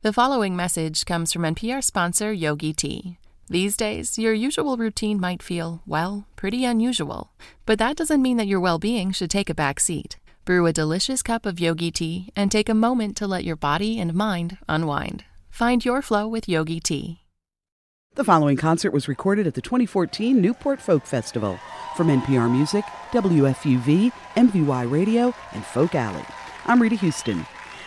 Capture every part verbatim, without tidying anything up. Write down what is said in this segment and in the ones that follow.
The following message comes from N P R sponsor Yogi Tea. These days, your usual routine might feel, well, pretty unusual. But that doesn't mean that your well-being should take a back seat. Brew a delicious cup of Yogi Tea and take a moment to let your body and mind unwind. Find your flow with Yogi Tea. The following concert was recorded at the twenty fourteen Newport Folk Festival. From N P R Music, W F U V, M V Y Radio, and Folk Alley. I'm Rita Houston.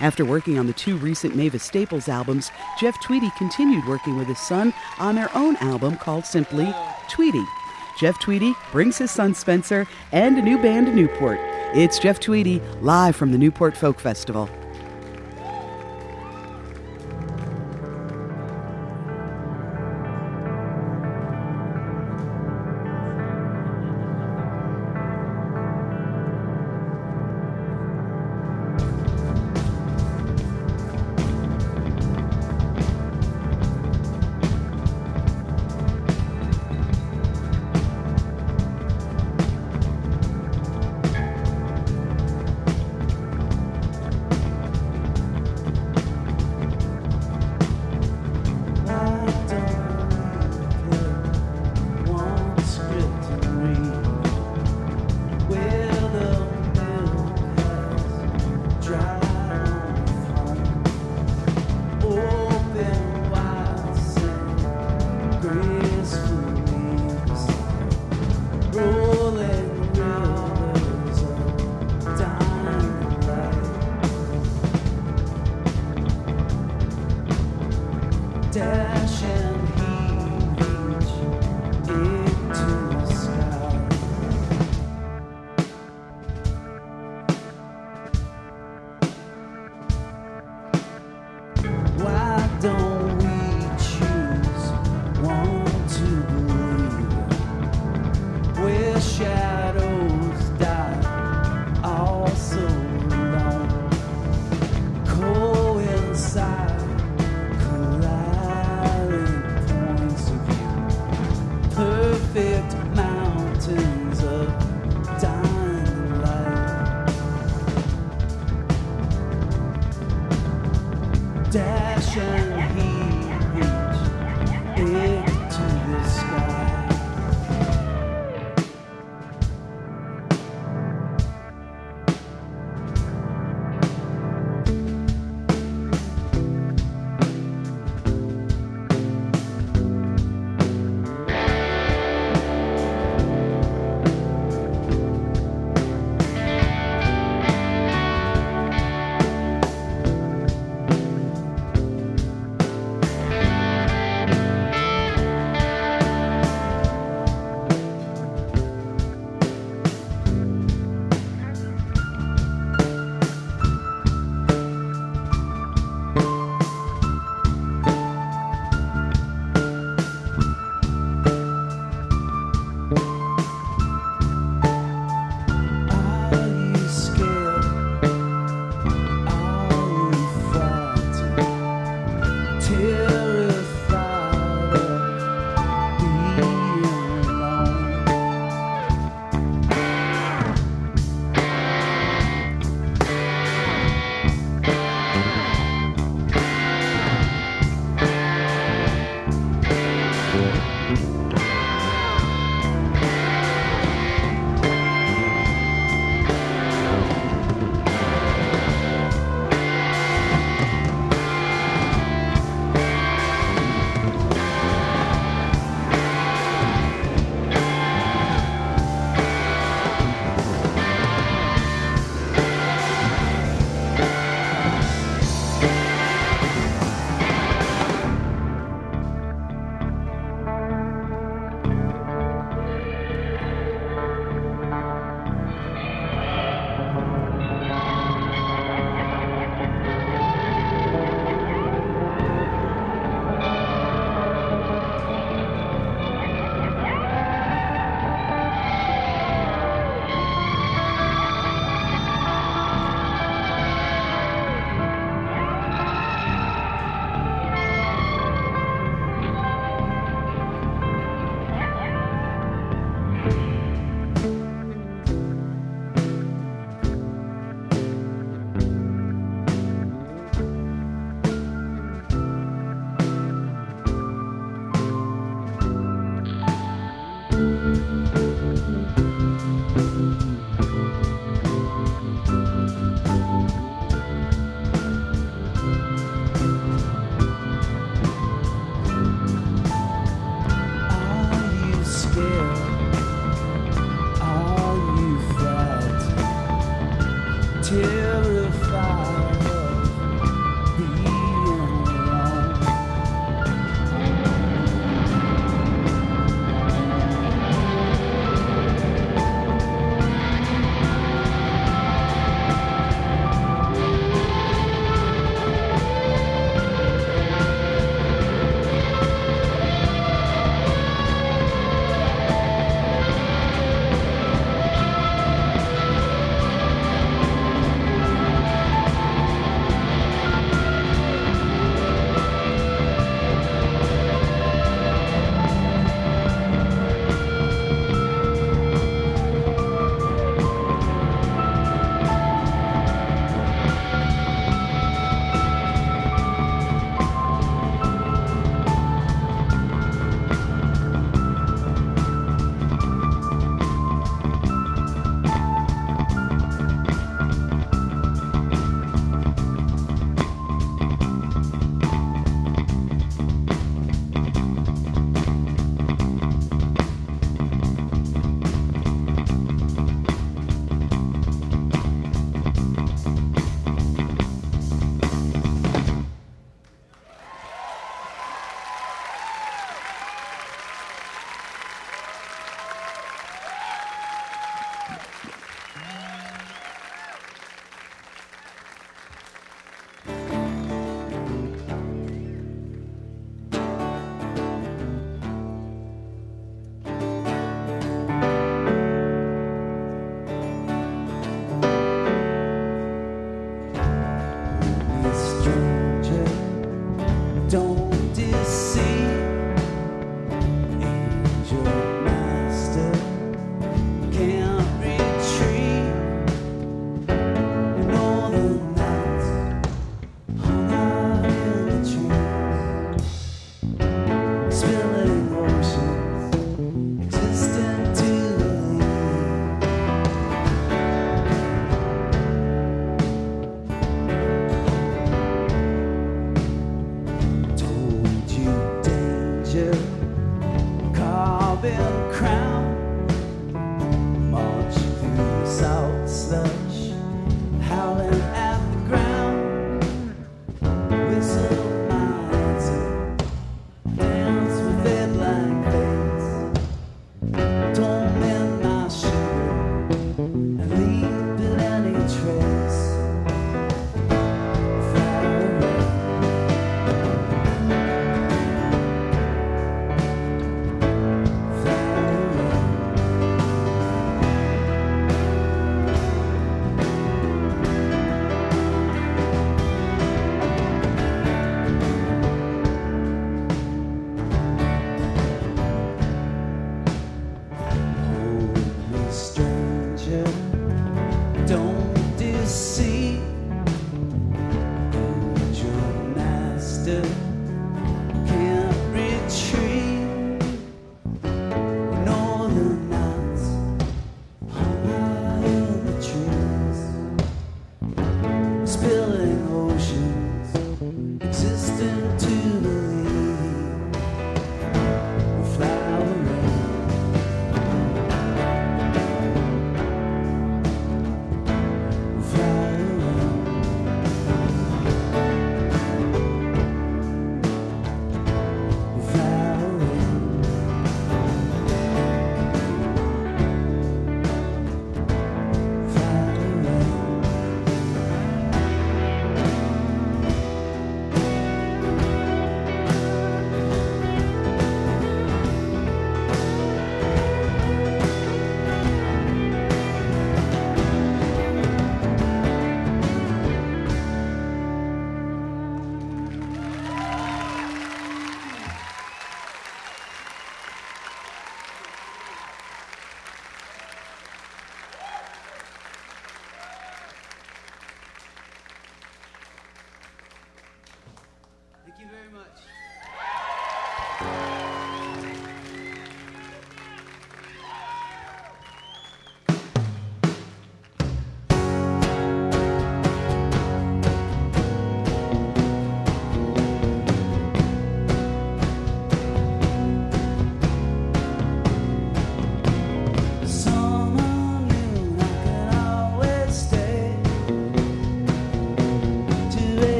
After working on the two recent Mavis Staples albums, Jeff Tweedy continued working with his son on their own album called simply Tweedy. Jeff Tweedy brings his son Spencer and a new band to Newport. It's Jeff Tweedy, live from the Newport Folk Festival.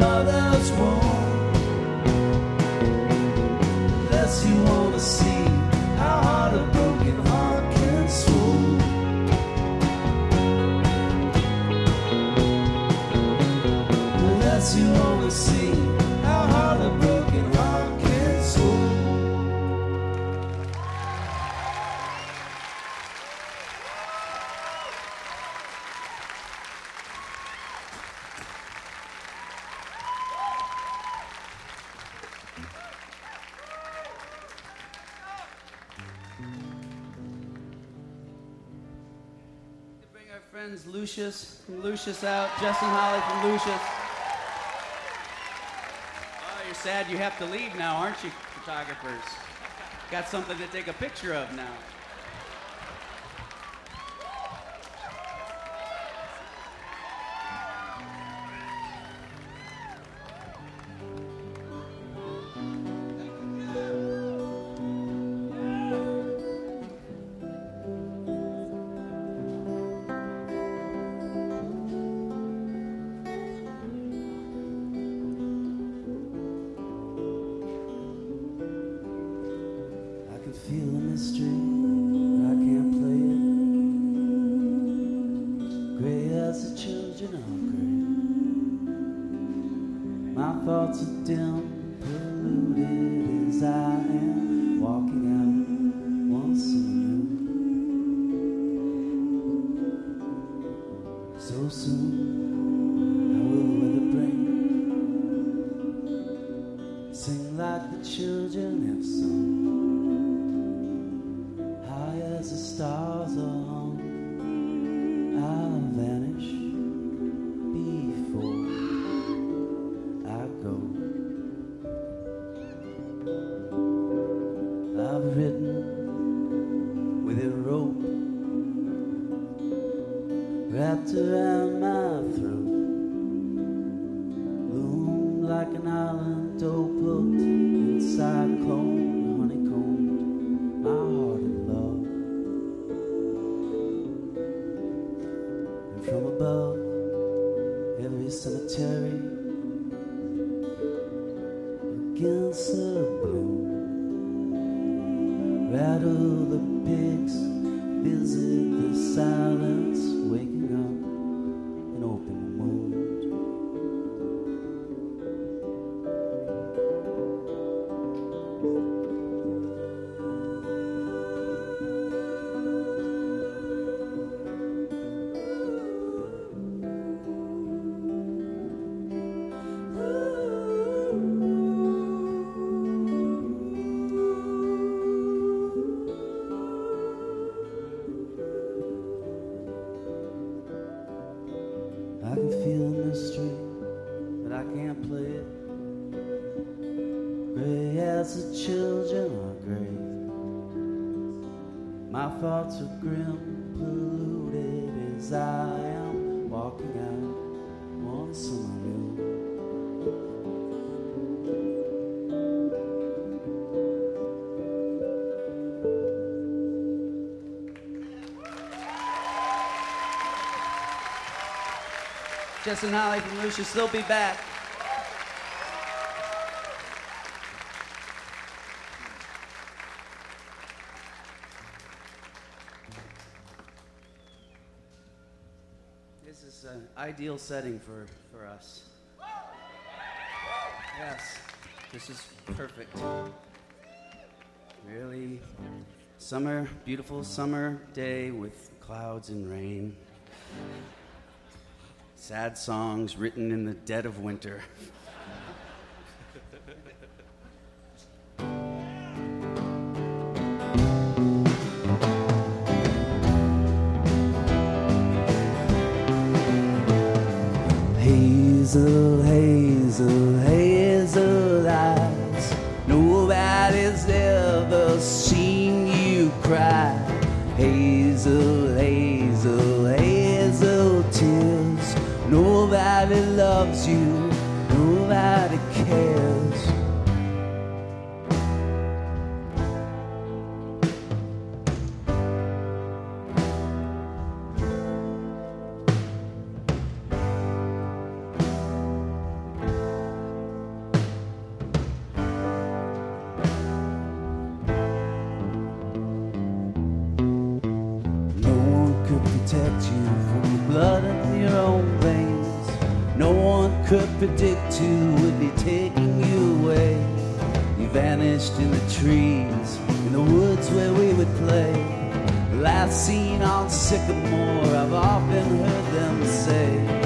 others won't. Unless you want to see how hard a broken heart can swoon. Unless you want to see how hard a broken heart can swoon. Lucius from Lucius out. Justin Holly from Lucius. Oh, you're sad you have to leave now, aren't you, photographers? Got something to take a picture of now. Jess and Holly from Lucius, they'll be back. This is an ideal setting for, for us. Yes, this is perfect. Really, summer, beautiful summer day with clouds and rain. Sad songs written in the dead of winter. Hazel, hazel, hazel eyes. Nobody's ever seen you cry. Hazel, hazel, hazel tears. Nobody loves you, nobody cares. could predict who would be taking you away. You vanished in the trees, in the woods where we would play. Last seen on Sycamore, I've often heard them say.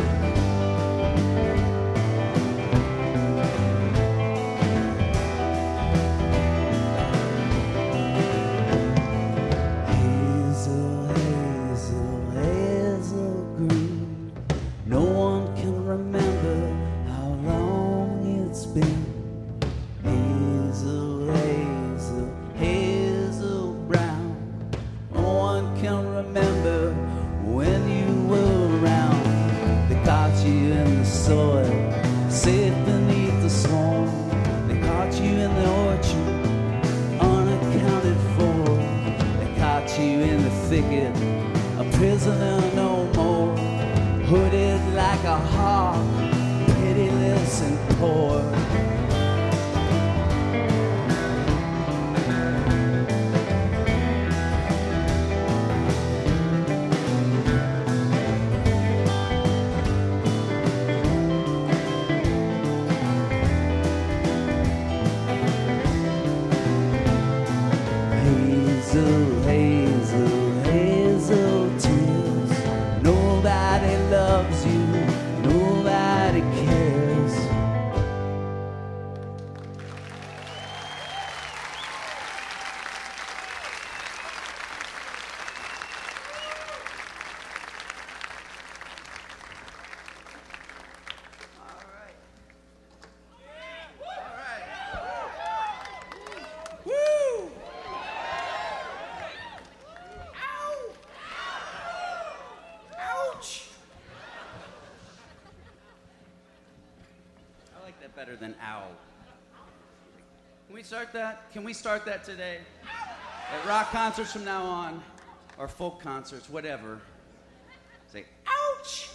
Better than ow. Can we start that? Can we start that today? At rock concerts from now on, or folk concerts, whatever. Say, ouch!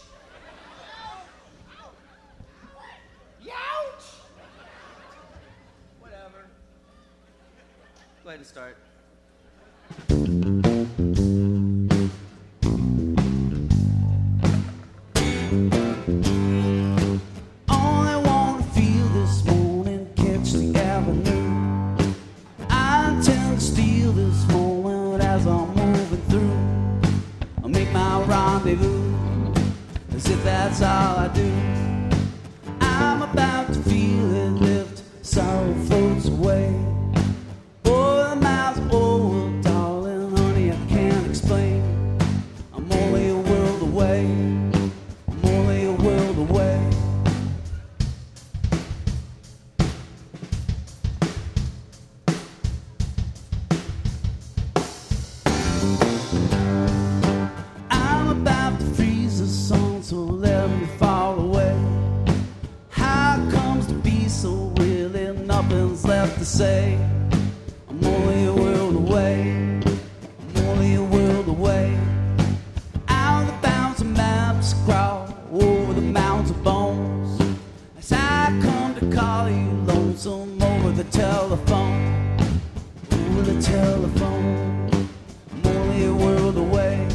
Youch! Whatever. Go ahead and start. That's all I do. I'm about to feel it lift. Sorrow floats away. Four miles old, darling, honey, I can't explain. I'm only a world away. I'm only a world away. I'm about to freeze the sun, so let me fall away. How comes to be so really nothing's left to say? I'm only a world away. I'm only a world away. Out of the bounds of maps crawl over the mounds of bones. As I come to call you lonesome over the telephone, over the telephone. I'm only a world away.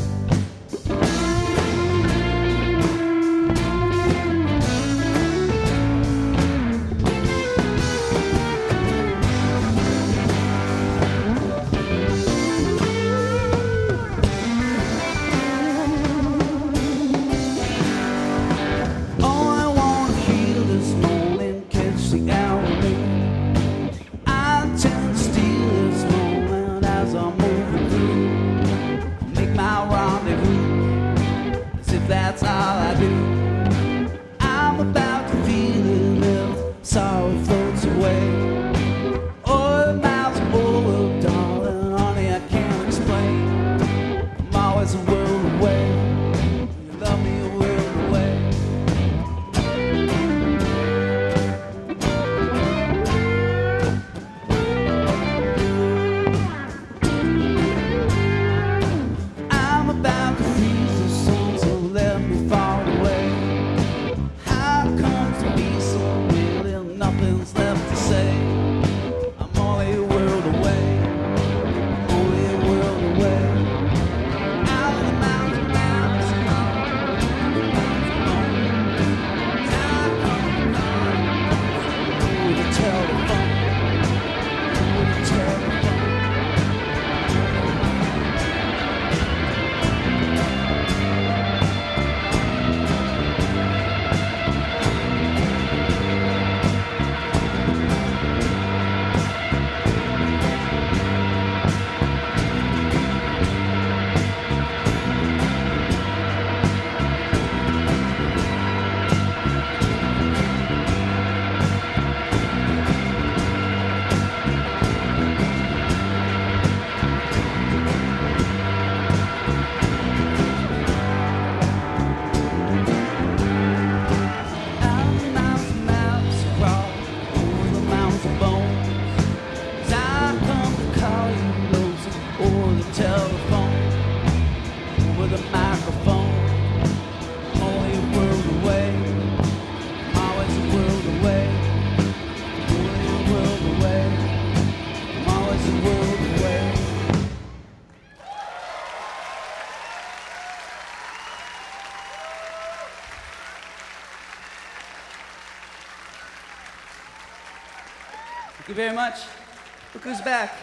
Thank you very much. Look who's back.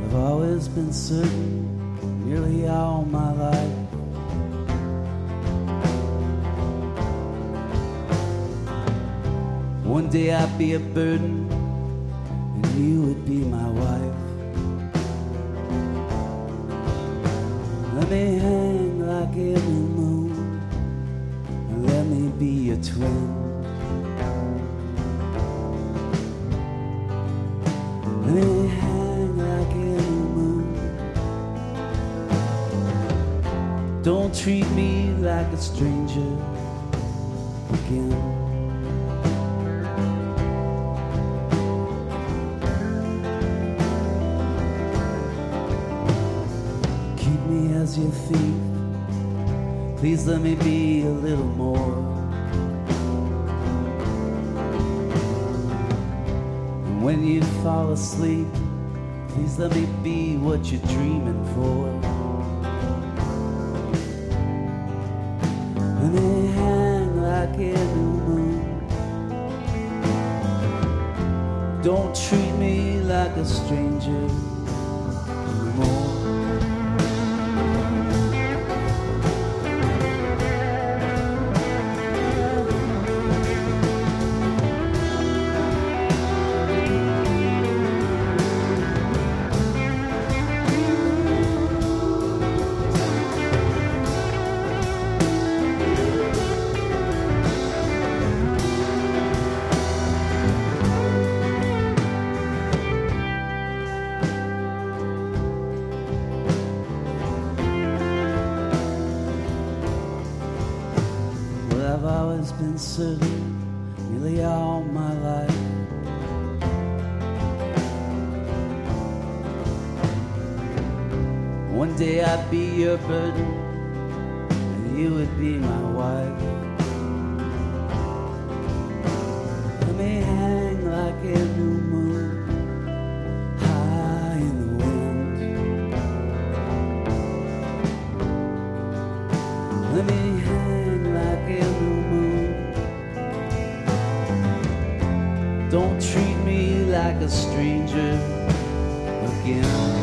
I've always been certain nearly all my life. One day I'd be a burden and you would be my wife. Let me hang like every moon and let me be your twin. Let me hang like every moon. Don't treat me like a stranger again. Your thief, please let me be a little more. And when you fall asleep, please let me be what you're dreaming for. Let me hang like every moon. Don't treat me like a stranger anymore. Certain nearly all my life. One day I'd be your burden and you would be my wife. Let me hang like a new moon high in the wind. Let me hang like a new. Don't treat me like a stranger again.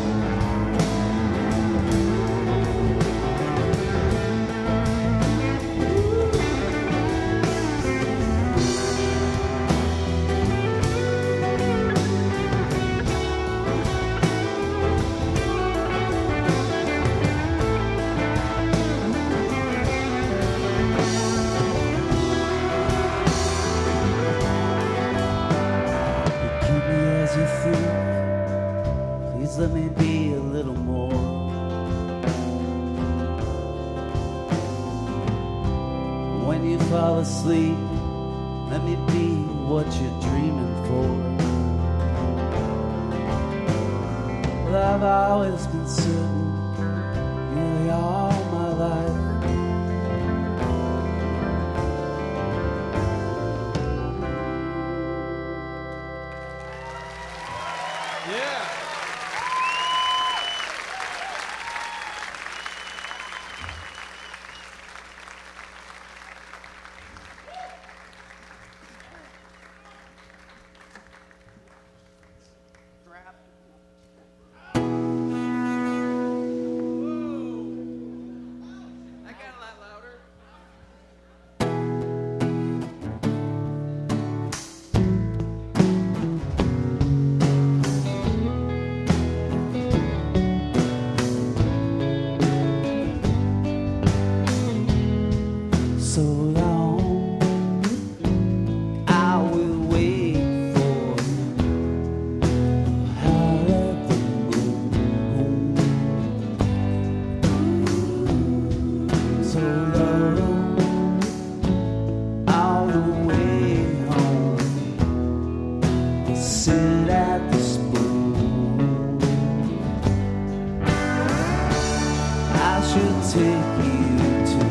Should take you to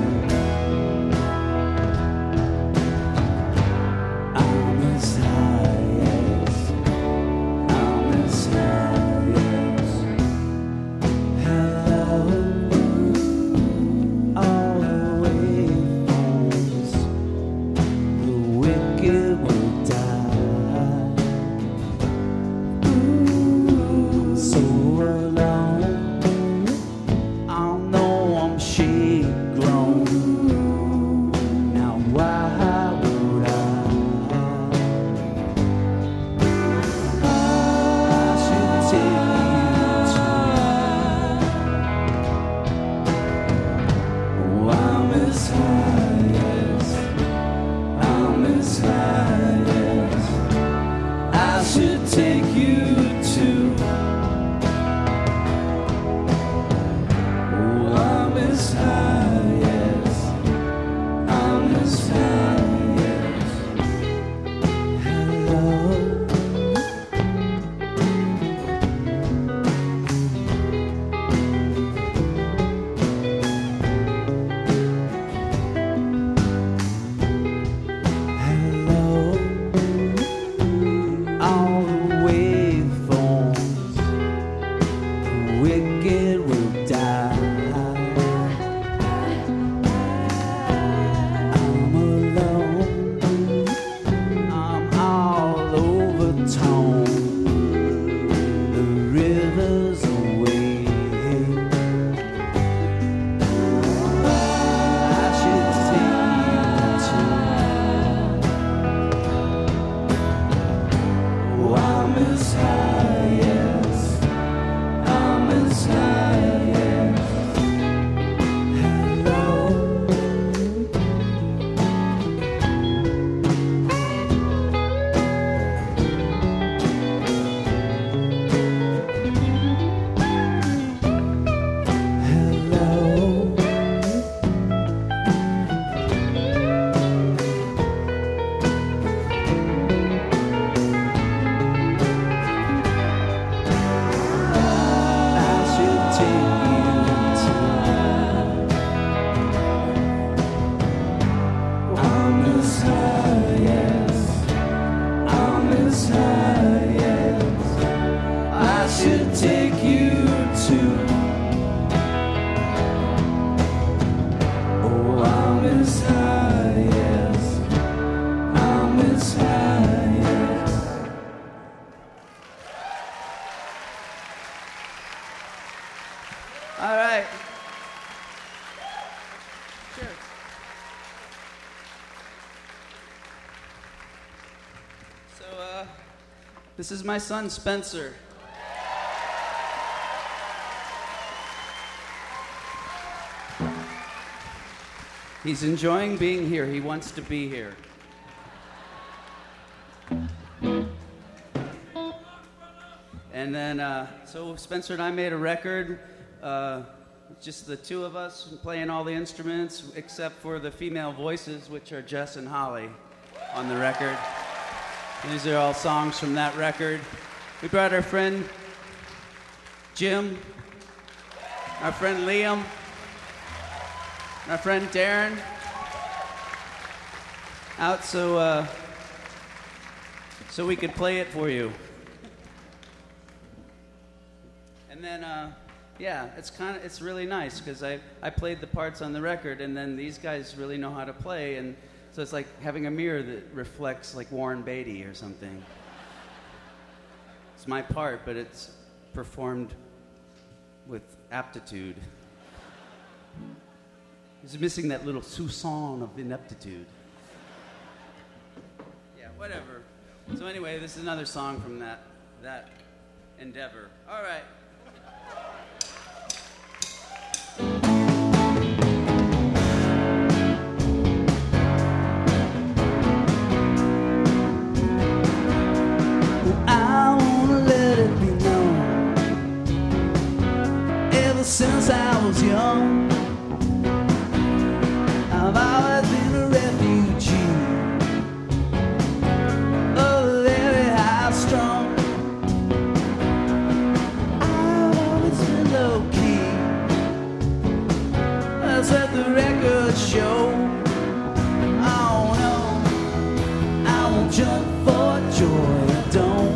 This is my son, Spencer. He's enjoying being here. He wants to be here. And then, uh, so Spencer and I made a record, uh, just the two of us playing all the instruments, except for the female voices, which are Jess and Holly on the record. These are all songs from that record. We brought our friend Jim, our friend Liam, our friend Darren out so, uh, so we could play it for you. And then, uh, yeah, it's kind of it's really nice because I, I played the parts on the record, and then these guys really know how to play, and so it's like having a mirror that reflects like Warren Beatty or something. It's my part, but it's performed with aptitude. It's missing that little soupçon of ineptitude. Yeah, whatever. So anyway, this is another song from that that endeavor. All right. I wanna let it be known, ever since I was young, I've always been a refugee, oh, very high strung. Let the record show. Oh no, I won't jump for joy. I don't.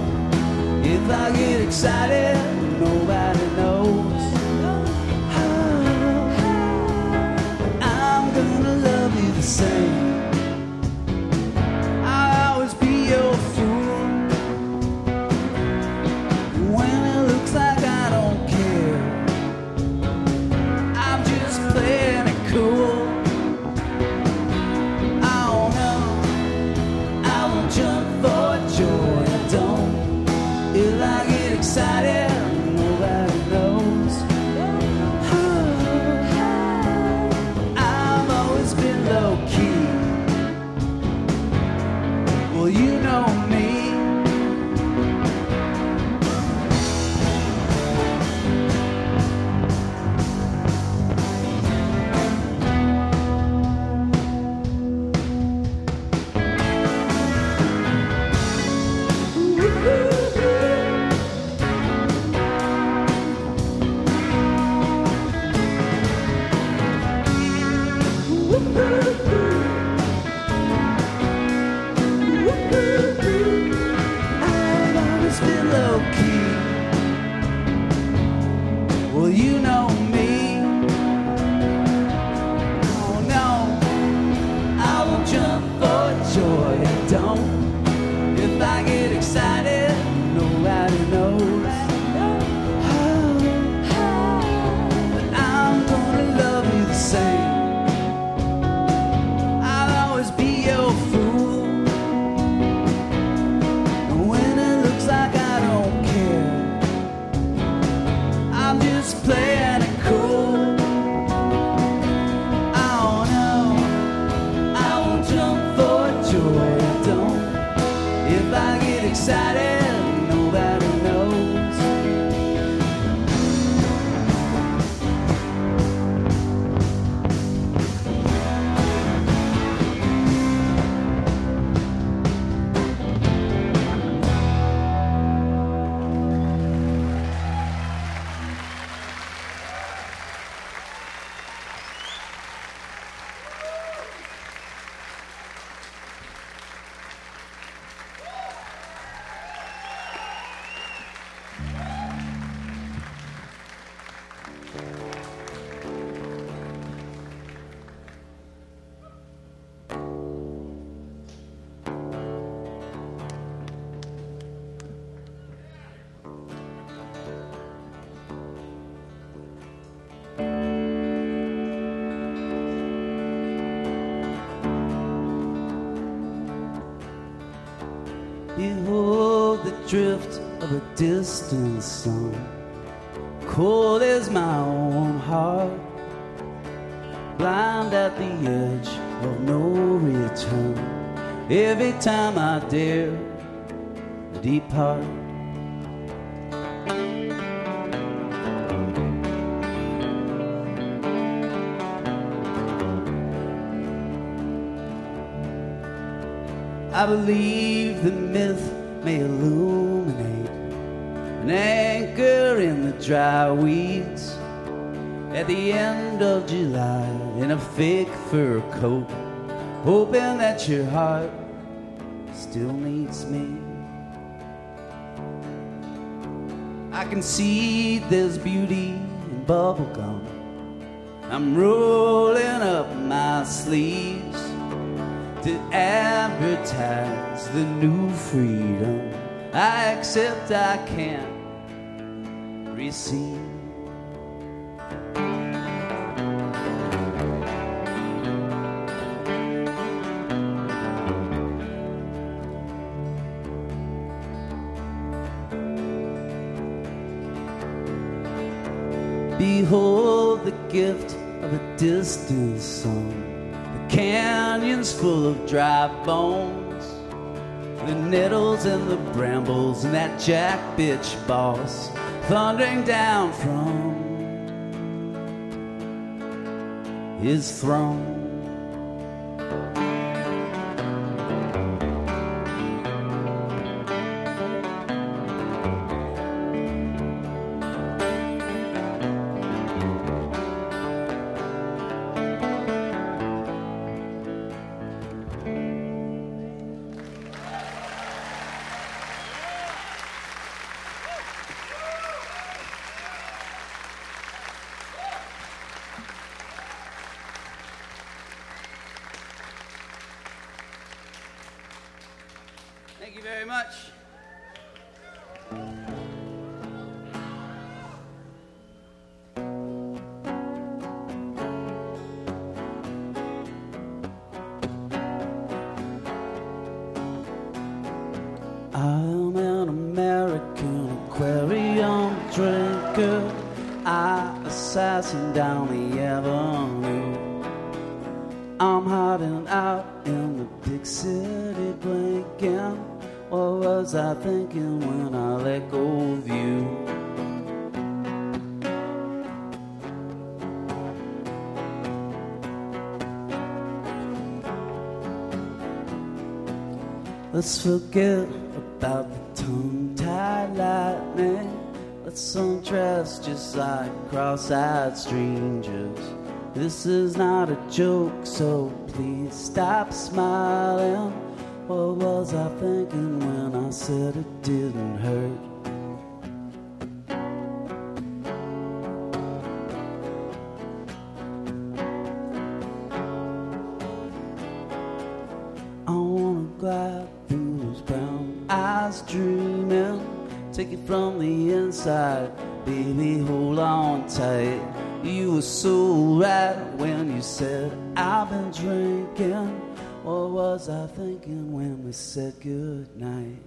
If I get excited, nobody knows how I'm gonna love you the same. I'll always be your fool when it looks like I don't care. I'm just playing. Cool. Oh no, I won't jump for joy. I don't. If I get excited, nobody knows. Oh, I've always been low key. Well, you know me. Behold. know the drift of a distant song. Cold is my own heart, blind at the edge of no return. Every time I dare to depart, I believe the myth may illuminate an anchor in the dry weeds at the end of July in a fake fur coat, hoping that your heart still needs me. I can see there's beauty in bubblegum. I'm rolling up my sleeves to advertise the new freedom I accept I can't receive. Behold the gift of a distant song. Canyons full of dry bones, the nettles and the brambles, and that jack bitch boss thundering down from his throne. Let's forget about the tongue-tied lightning. Let's undress just like cross-eyed strangers. This is not a joke, so please stop smiling. What was I thinking when I said it didn't hurt? From the inside, baby, hold on tight. You were so right when you said I've been drinking. What was I thinking when we said goodnight?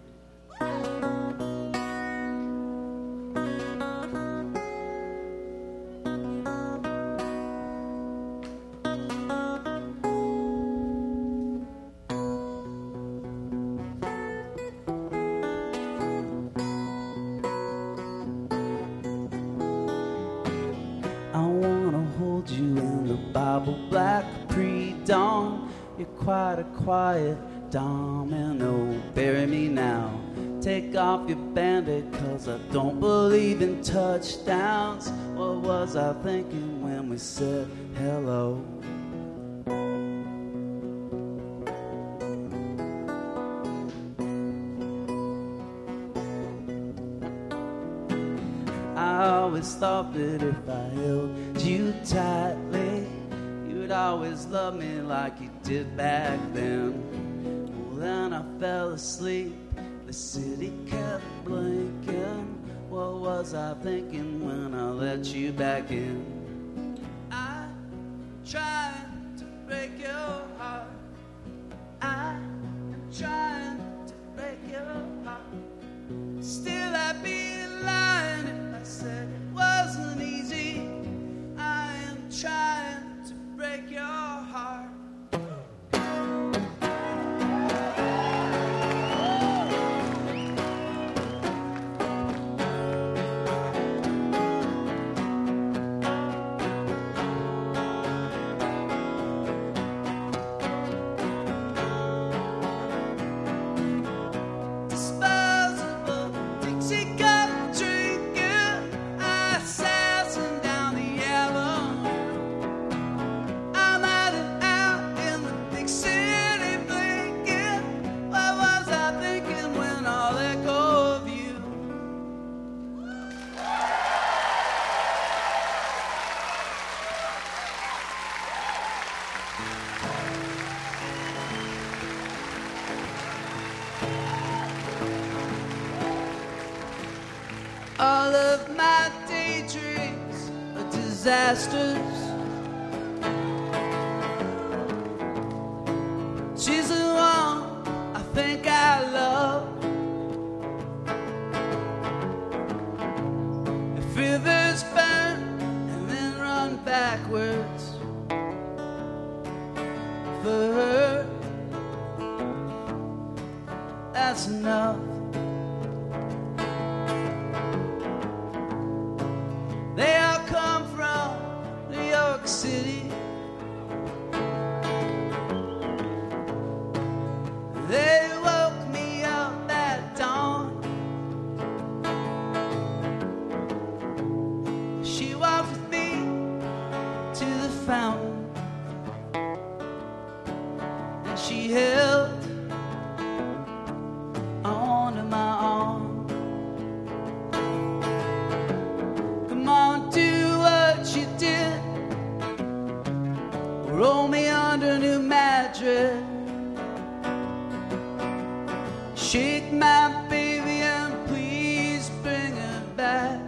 Quiet domino, bury me now. Take off your bandit, cause I don't believe in touchdowns. What was I thinking when we said hello? I always thought that if I held you tightly, you'd always love me like you did back then. Well, then I fell asleep, the city kept blinking. What was I thinking when I let you back in? I tried to break your heart. I am trying to break your heart. disasters. She's the one I think I love. I feel this burn and then run backwards for her. That's enough. They all come from New York City. They woke me up at dawn. She walked with me to the fountain, and she held onto my arm. Come on, do what you did, roll me under a new mattress. Shake my baby and please bring her back,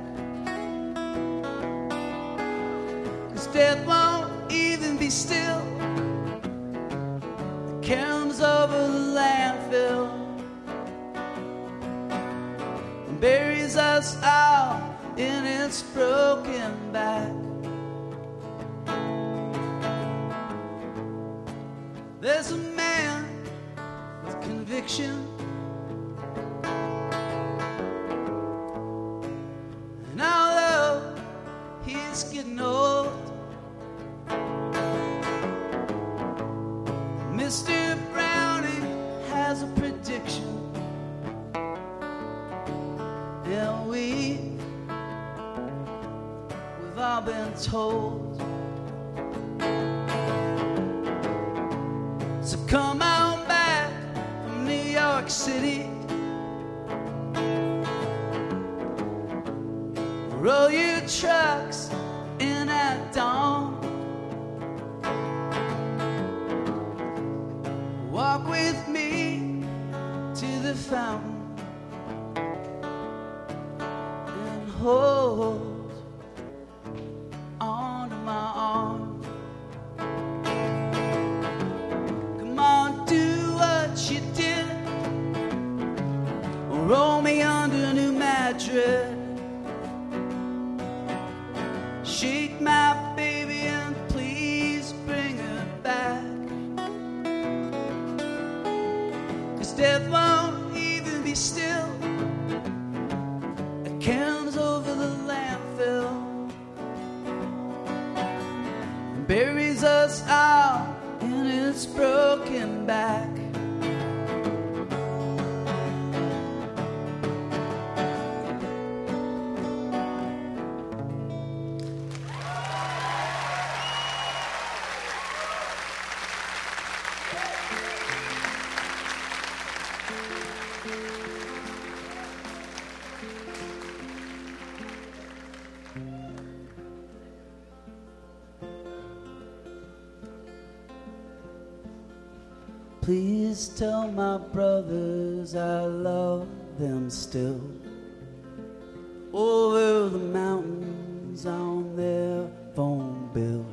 'cause death won't even be still. The caroms over the landfill and buries us all in its broken back. There's a man with conviction, and although he's getting old, Mister Browning has a prediction, and we, we've all been told. So come on back from New York City, roll your trucks in at dawn, walk with me to the fountain and hold on to my arm. Come on, do what you did, roll me under a new mattress. Shake my baby and please bring her back, 'cause death won't even be still. It comes over the landfill and buries us all in its broken back. Please tell my brothers I love them still. Over the mountains on their phone bill.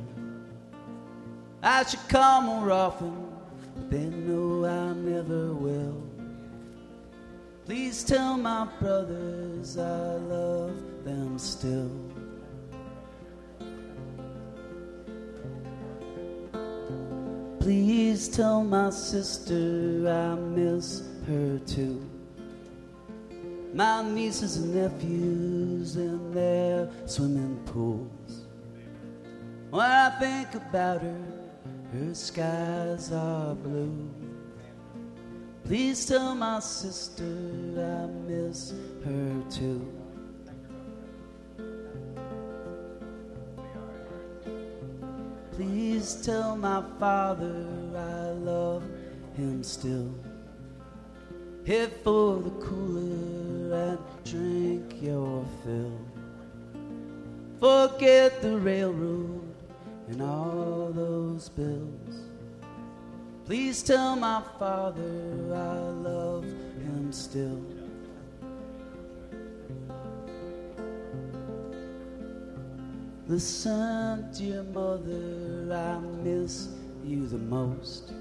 I should call more often, but they know I never will. Please tell my brothers I love them still. Please tell my sister I miss her too. My nieces and nephews in their swimming pools. When I think about her, her skies are blue. Please tell my sister I miss her too. Please tell my father I love him still. Head for the cooler and drink your fill. Forget the railroad and all those bills. Please tell my father I love him still. the sun, dear mother, I miss you the most.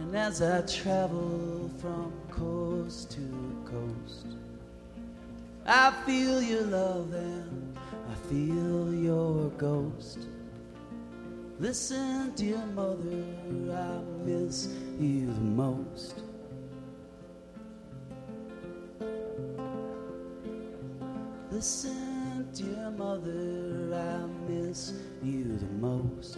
And as I travel from coast to coast, I feel your love and I feel your ghost. Listen, dear mother, I miss you the most. Listen, dear mother, I miss you the most.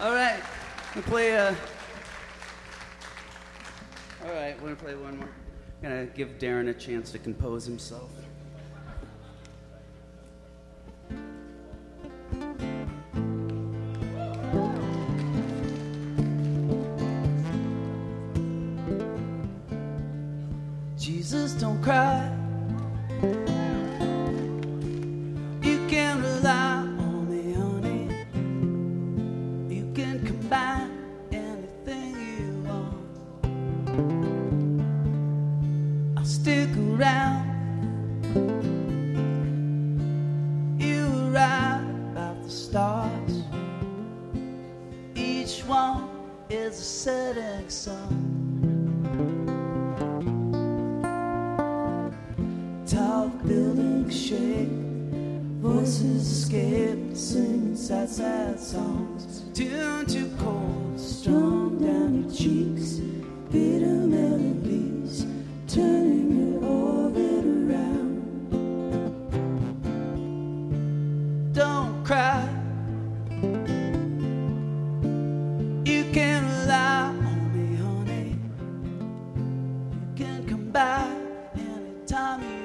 All right, we'll play. Uh... All right, we're gonna play one more. I'm gonna give Darren a chance to compose himself. Jesus, don't cry. You can rely on me, honey. You can combine anything you want. I'll stick around. You were right about the stars. Each one is a setting sun. Shake, voices escape, sing sad, sad songs. Tune to cold, strong down your cheeks, bitter melodies, turning your orbit around. Don't cry, you can rely on me, honey. You can come back anytime you.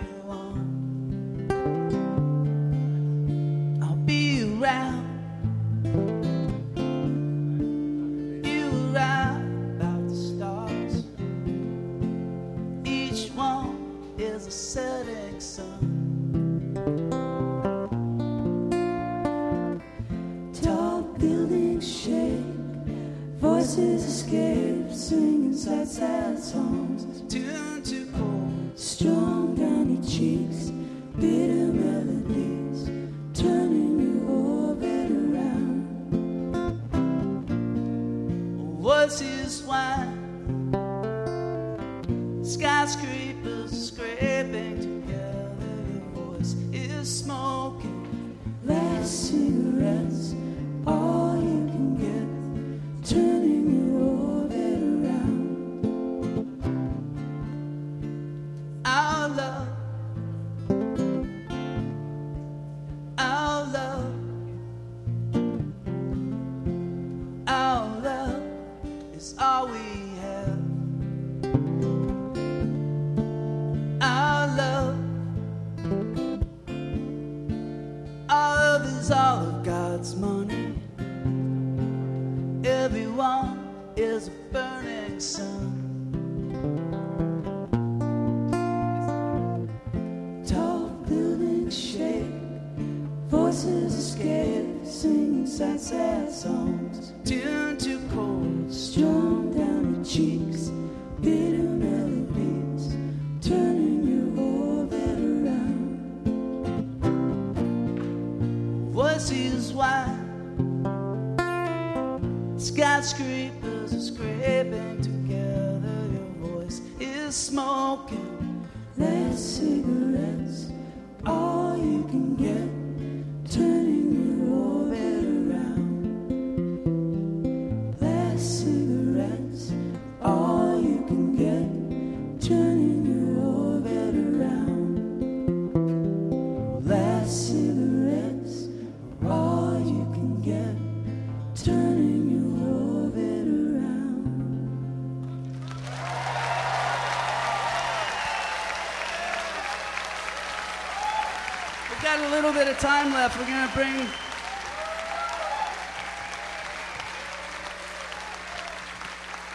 Of time left. We're gonna bring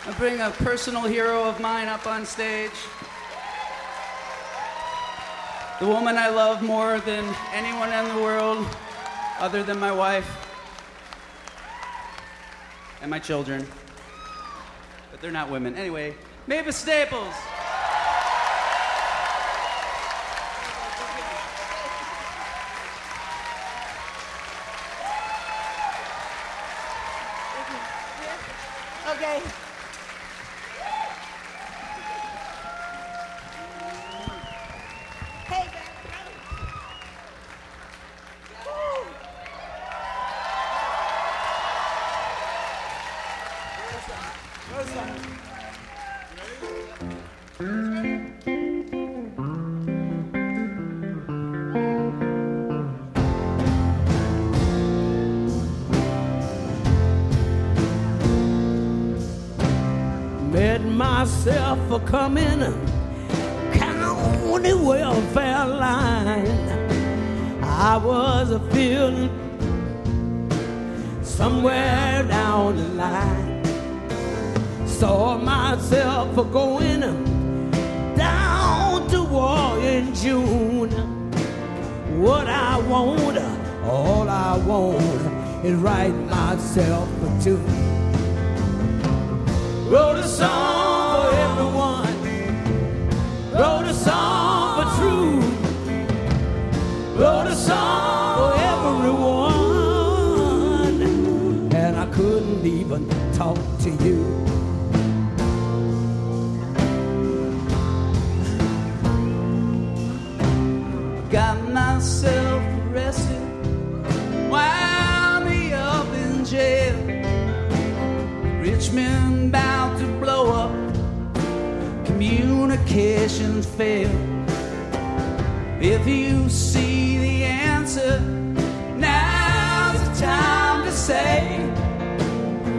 I bring a personal hero of mine up on stage. the woman I love more than anyone in the world other than my wife and my children. But they're not women. Anyway, Mavis Staples. Okay. Hey, guys. Myself for coming county welfare line. I was a feeling somewhere down the line. Saw myself for going down to war in June. What I want, all I want is write myself a tune. Wrote a song. Wrote a song for truth, wrote a song for everyone, and I couldn't even talk to you. Got myself arrested, wound me up in jail. Richmond bound to blow up. Communications fail. If you see the answer, now's the time to say,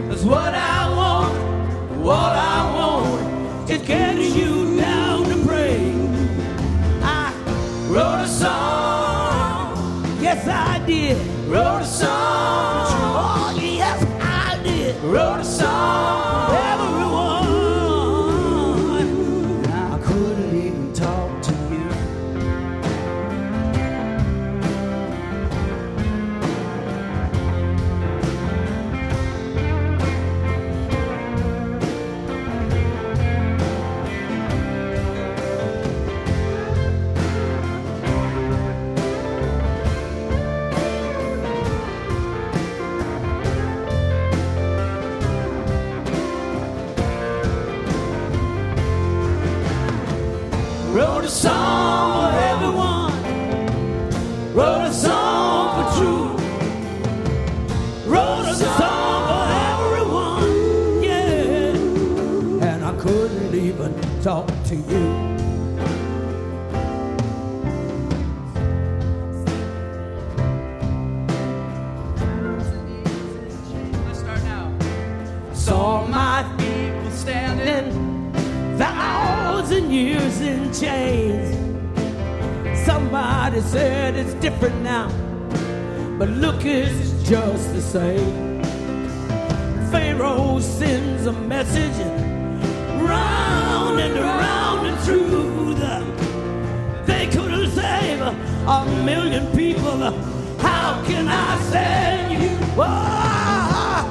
that's what I want, what I want, to get you down to pray. I wrote a song, yes I did, wrote a song, oh yes I did, wrote a song, everyone. Wrote a song for everyone, wrote a song for truth, wrote a song for everyone, yeah. And I couldn't even talk to you. Let's start now. Saw my people standing thousand years in chains. Somebody said it's different now, but look, it's just the same. Pharaoh sends a message round and around the truth. They couldn't save a million people. How can I save you? Oh, I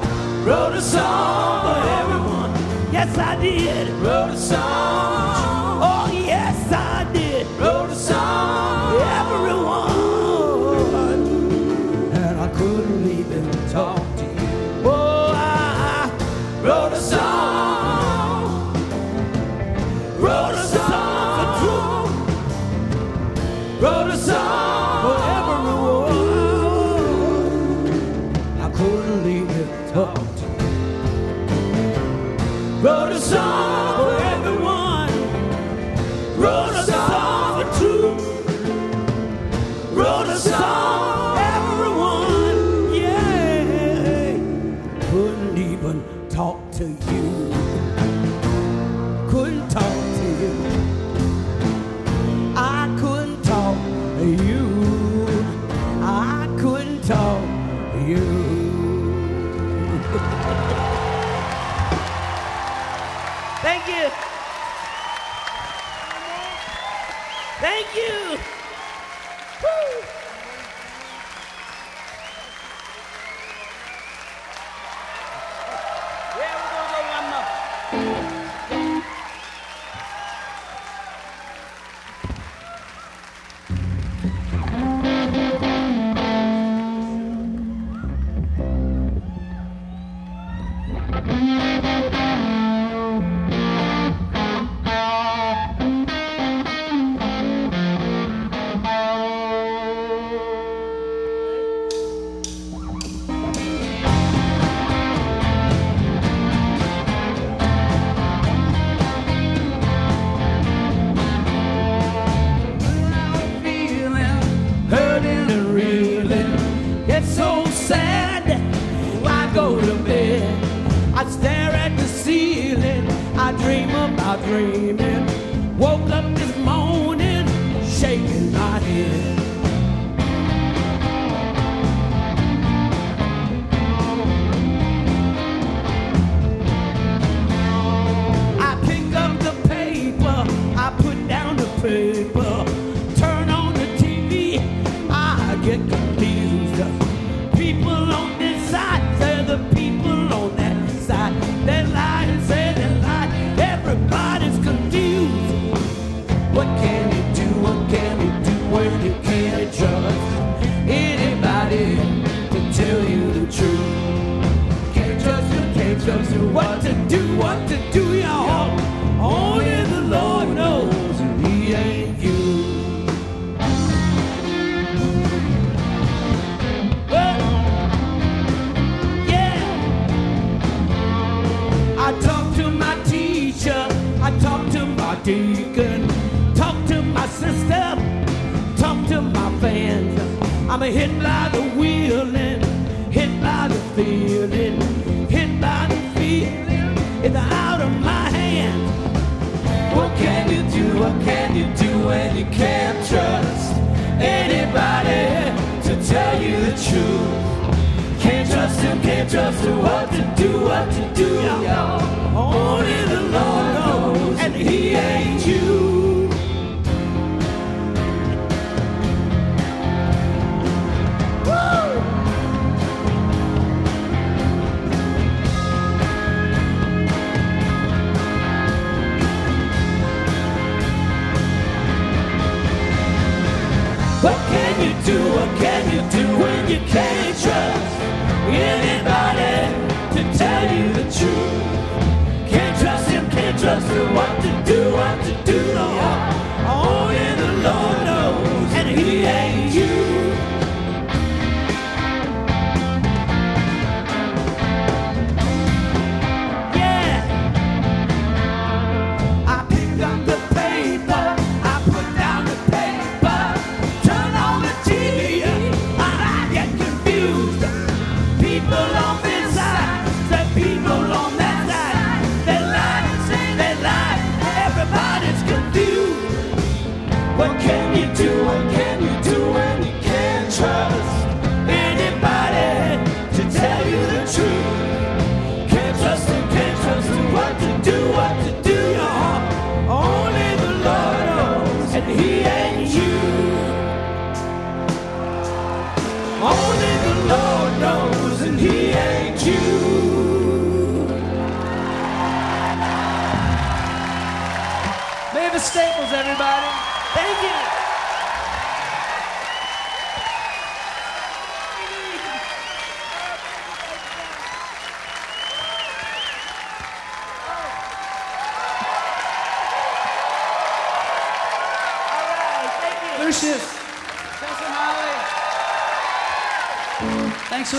wrote a song for everyone. Yes, I did. Wrote a song. Yes, I did. Wrote a song for everyone, and I couldn't even talk to you. Oh, I wrote a song, wrote a song for truth, wrote a song for everyone. I couldn't even talk to you. Wrote a song. Thank you.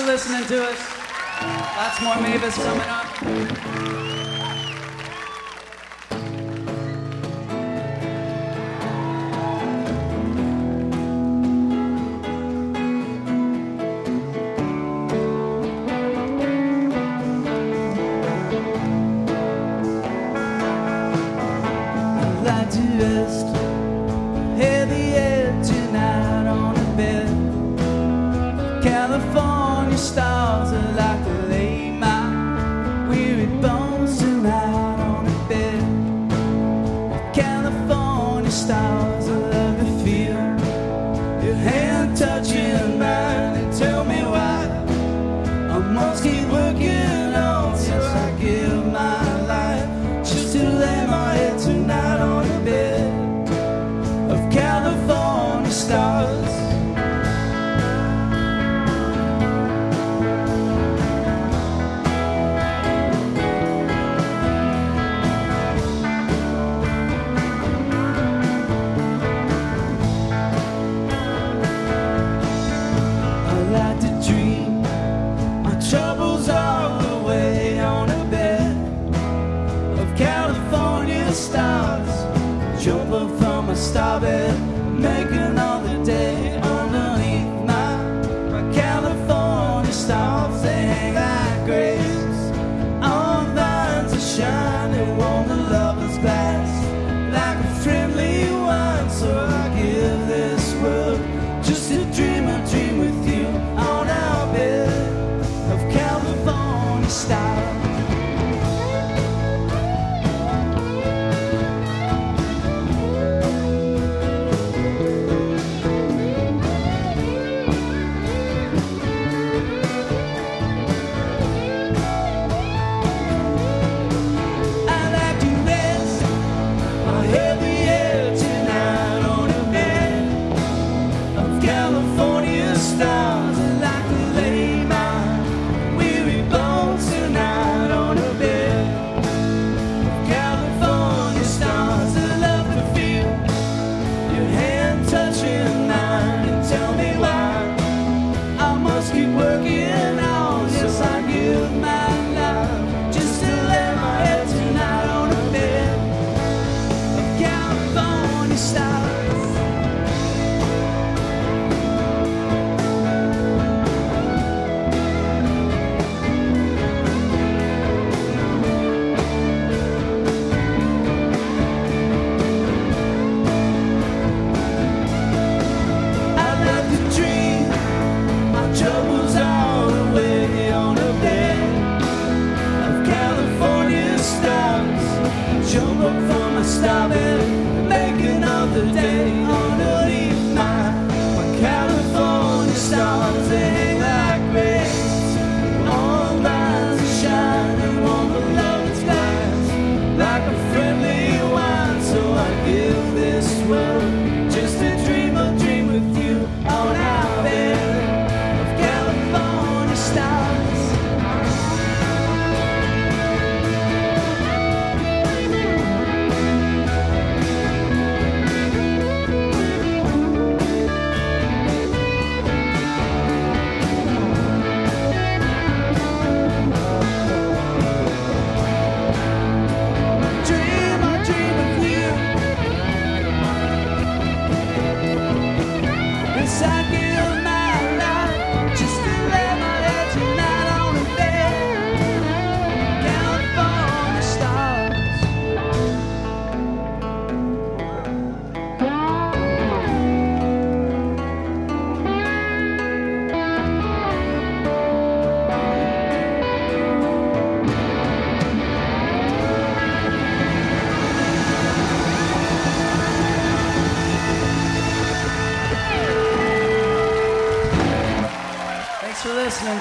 Listening to us. Lots more Mavis coming up. Stars are like a lay my weary bone. stars, jumping from a starbed, make another day underneath my, my California stars. They hang like grapes on vines that shine and warm the lover's glass like a friendly wine. So I give this world just a dream, a dream with you on our bed of California stars.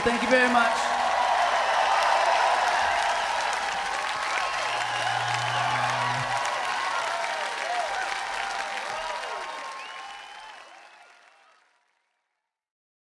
Thank you very much.